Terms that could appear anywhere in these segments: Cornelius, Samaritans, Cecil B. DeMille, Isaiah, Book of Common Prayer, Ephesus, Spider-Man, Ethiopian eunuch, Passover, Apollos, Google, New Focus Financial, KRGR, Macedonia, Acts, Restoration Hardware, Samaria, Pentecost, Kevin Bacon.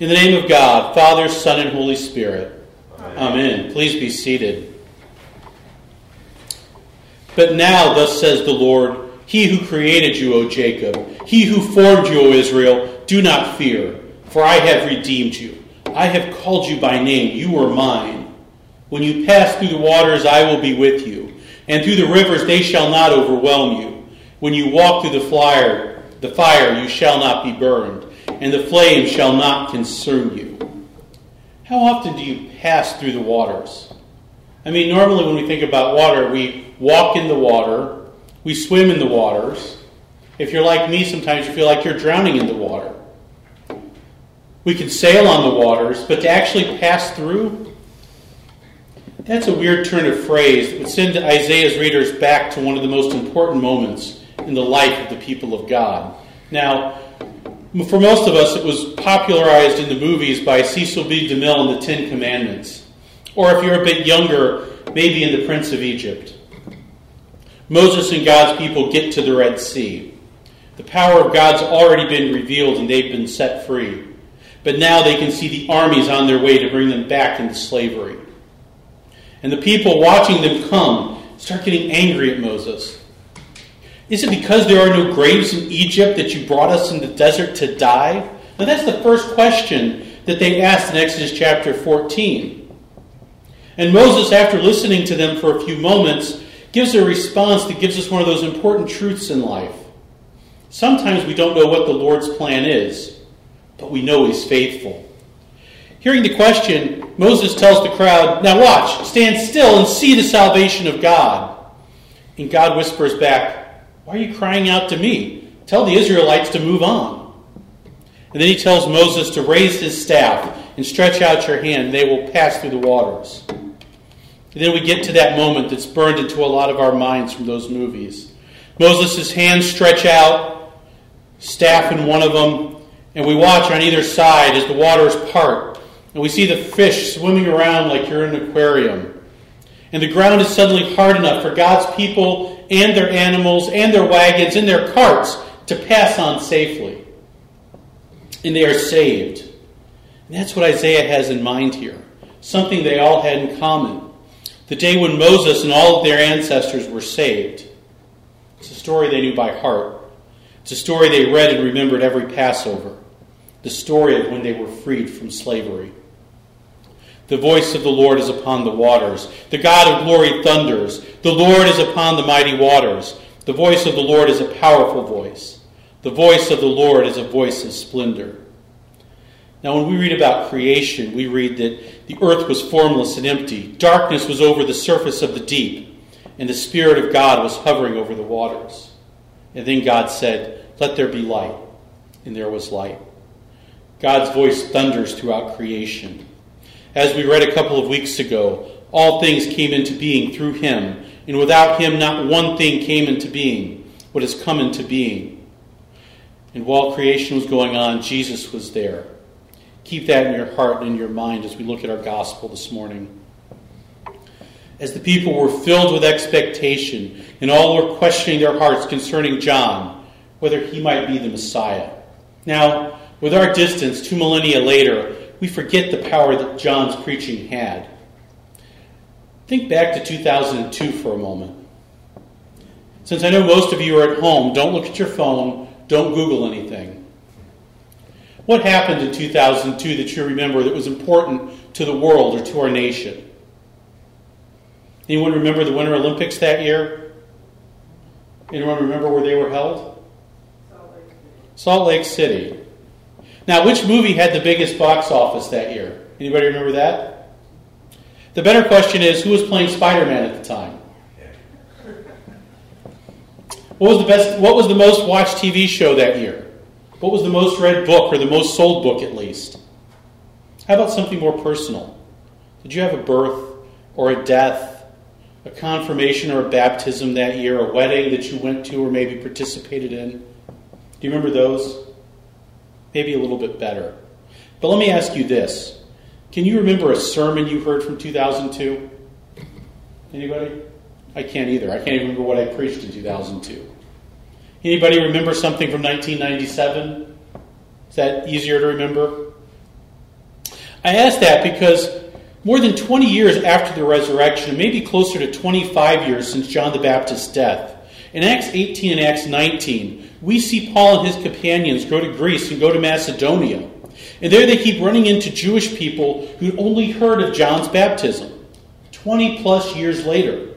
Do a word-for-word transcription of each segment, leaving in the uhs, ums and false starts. In the name of God, Father, Son, and Holy Spirit. Amen. Amen. Please be seated. But now, thus says the Lord, He who created you, O Jacob, He who formed you, O Israel, do not fear, for I have redeemed you. I have called you by name. You are mine. When you pass through the waters, I will be with you, and through the rivers they shall not overwhelm you. When you walk through the fire, the fire you shall not be burned, and the flame shall not consume you. How often do you pass through the waters? I mean, normally when we think about water, we walk in the water, we swim in the waters. If you're like me, sometimes you feel like you're drowning in the water. We can sail on the waters, but to actually pass through, that's a weird turn of phrase that would send Isaiah's readers back to one of the most important moments in the life of the people of God. Now, for most of us, it was popularized in the movies by Cecil B. DeMille and the Ten Commandments. Or if you're a bit younger, maybe in The Prince of Egypt. Moses and God's people get to the Red Sea. The power of God's already been revealed and they've been set free. But now they can see the armies on their way to bring them back into slavery. And the people watching them come start getting angry at Moses. Is it because there are no graves in Egypt that you brought us in the desert to die? Now that's the first question that they asked in Exodus chapter fourteen. And Moses, after listening to them for a few moments, gives a response that gives us one of those important truths in life. Sometimes we don't know what the Lord's plan is, but we know He's faithful. Hearing the question, Moses tells the crowd, "Now watch, stand still and see the salvation of God." And God whispers back, "Why are you crying out to me? Tell the Israelites to move on." And then He tells Moses to raise his staff and stretch out your hand. They will pass through the waters. And then we get to that moment that's burned into a lot of our minds from those movies. Moses' hands stretch out, staff in one of them, and we watch on either side as the waters part. And we see the fish swimming around like you're in an aquarium. And the ground is suddenly hard enough for God's people and their animals and their wagons and their carts to pass on safely. And they are saved. And that's what Isaiah has in mind here. Something they all had in common. The day when Moses and all of their ancestors were saved. It's a story they knew by heart. It's a story they read and remembered every Passover. The story of when they were freed from slavery. The voice of the Lord is upon the waters. The God of glory thunders. The Lord is upon the mighty waters. The voice of the Lord is a powerful voice. The voice of the Lord is a voice of splendor. Now, when we read about creation, we read that the earth was formless and empty. Darkness was over the surface of the deep, and the Spirit of God was hovering over the waters. And then God said, "Let there be light." And there was light. God's voice thunders throughout creation. As we read a couple of weeks ago, all things came into being through Him, and without Him not one thing came into being, what has come into being. And while creation was going on, Jesus was there. Keep that in your heart and in your mind as we look at our gospel this morning. As the people were filled with expectation, and all were questioning their hearts concerning John, whether he might be the Messiah. Now, with our distance, two millennia later, we forget the power that John's preaching had. Think back to two thousand two for a moment. Since I know most of you are at home, don't look at your phone, don't Google anything. What happened in two thousand two that you remember that was important to the world or to our nation? Anyone remember the Winter Olympics that year? Anyone remember where they were held? Salt Lake City. Salt Lake City. Now, which movie had the biggest box office that year? Anybody remember that? The better question is, who was playing Spider-Man at the time? What was the best? What was the most watched T V show that year? What was the most read book, or the most sold book at least? How about something more personal? Did you have a birth or a death, a confirmation or a baptism that year, a wedding that you went to or maybe participated in? Do you remember those? Maybe a little bit better. But let me ask you this. Can you remember a sermon you heard from two thousand two? Anybody? I can't either. I can't even remember what I preached in two thousand two. Anybody remember something from nineteen ninety-seven? Is that easier to remember? I ask that because more than twenty years after the resurrection, maybe closer to twenty-five years since John the Baptist's death, in Acts eighteen and Acts nineteen, we see Paul and his companions go to Greece and go to Macedonia. And there they keep running into Jewish people who'd only heard of John's baptism, twenty plus years later.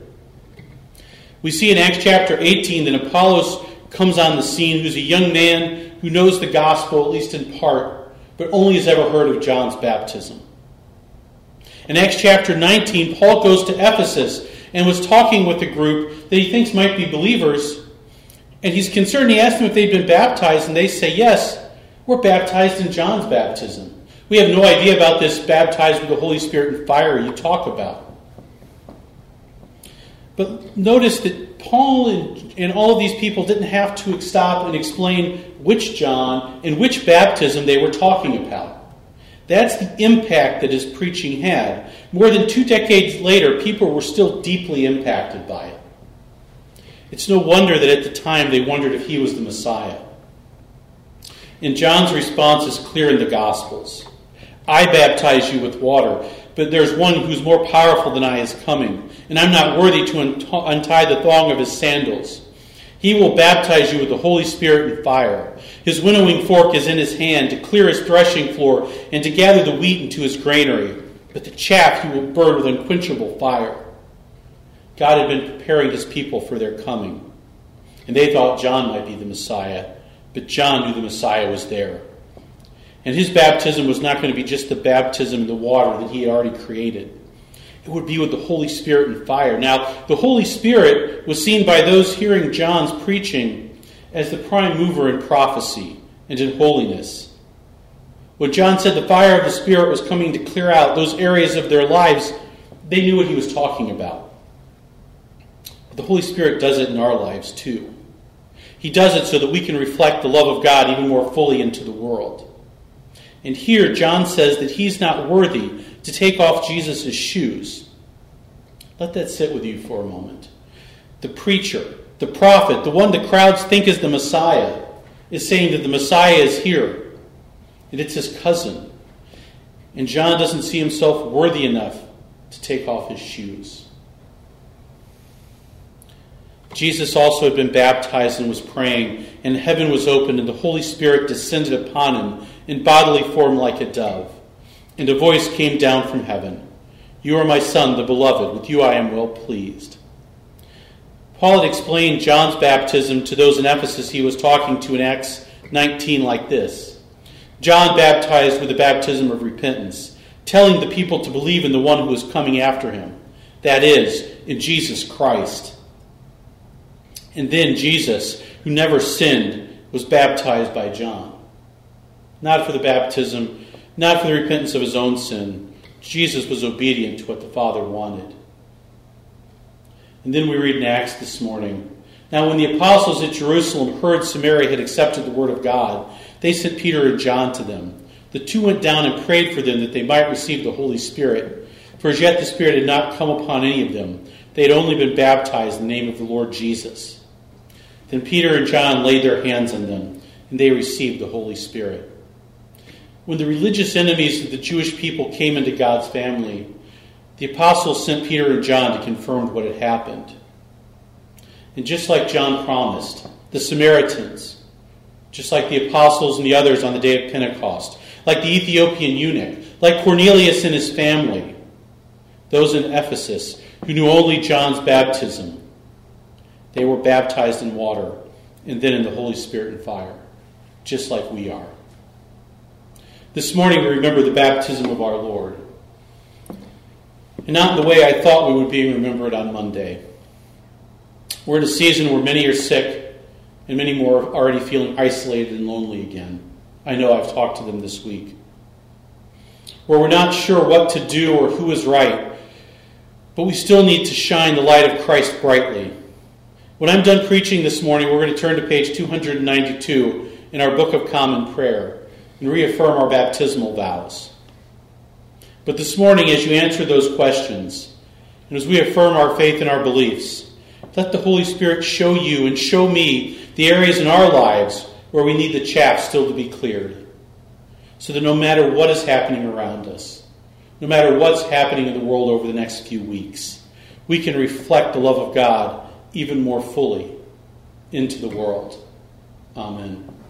We see in Acts chapter eighteen that Apollos comes on the scene, who's a young man who knows the gospel, at least in part, but only has ever heard of John's baptism. In Acts chapter nineteen, Paul goes to Ephesus and was talking with a group that he thinks might be believers, and he's concerned. He asked them if they'd been baptized, and they say, yes, we're baptized in John's baptism. We have no idea about this baptized with the Holy Spirit and fire you talk about. But notice that Paul and, and all of these people didn't have to stop and explain which John and which baptism they were talking about. That's the impact that his preaching had. More than two decades later, people were still deeply impacted by it. It's no wonder that at the time they wondered if he was the Messiah. And John's response is clear in the Gospels. I baptize you with water, but there's one who's more powerful than I is coming, and I'm not worthy to untie the thong of his sandals. He will baptize you with the Holy Spirit and fire. His winnowing fork is in his hand to clear his threshing floor and to gather the wheat into his granary. But the chaff he will burn with unquenchable fire. God had been preparing his people for their coming. And they thought John might be the Messiah. But John knew the Messiah was there. And his baptism was not going to be just the baptism in the water that he had already created. It would be with the Holy Spirit and fire. Now, the Holy Spirit was seen by those hearing John's preaching as the prime mover in prophecy and in holiness. When John said the fire of the Spirit was coming to clear out those areas of their lives, they knew what he was talking about. But the Holy Spirit does it in our lives too. He does it so that we can reflect the love of God even more fully into the world. And here, John says that he's not worthy to take off Jesus' shoes. Let that sit with you for a moment. The preacher, the prophet, the one the crowds think is the Messiah, is saying that the Messiah is here, and it's his cousin. And John doesn't see himself worthy enough to take off his shoes. Jesus also had been baptized and was praying, and heaven was opened, and the Holy Spirit descended upon him in bodily form like a dove. And a voice came down from heaven, "You are my Son, the Beloved. With you I am well pleased." Paul had explained John's baptism to those in Ephesus he was talking to in Acts nineteen like this. John baptized with the baptism of repentance, telling the people to believe in the one who was coming after him, that is, in Jesus Christ. And then Jesus, who never sinned, was baptized by John. Not for the baptism Not for the repentance of his own sin. Jesus was obedient to what the Father wanted. And then we read in Acts this morning, "Now when the apostles at Jerusalem heard Samaria had accepted the word of God, they sent Peter and John to them. The two went down and prayed for them that they might receive the Holy Spirit. For as yet the Spirit had not come upon any of them. They had only been baptized in the name of the Lord Jesus. Then Peter and John laid their hands on them, and they received the Holy Spirit." When the religious enemies of the Jewish people came into God's family, the apostles sent Peter and John to confirm what had happened. And just like John promised, the Samaritans, just like the apostles and the others on the day of Pentecost, like the Ethiopian eunuch, like Cornelius and his family, those in Ephesus who knew only John's baptism, they were baptized in water and then in the Holy Spirit and fire, just like we are. This morning we remember the baptism of our Lord. And not in the way I thought we would be remembered on Monday. We're in a season where many are sick and many more are already feeling isolated and lonely again. I know I've talked to them this week. Where we're not sure what to do or who is right, but we still need to shine the light of Christ brightly. When I'm done preaching this morning, we're going to turn to page two hundred ninety-two in our Book of Common Prayer and reaffirm our baptismal vows. But this morning, as you answer those questions, and as we affirm our faith and our beliefs, let the Holy Spirit show you and show me the areas in our lives where we need the chaff still to be cleared, so that no matter what is happening around us, no matter what's happening in the world over the next few weeks, we can reflect the love of God even more fully into the world. Amen.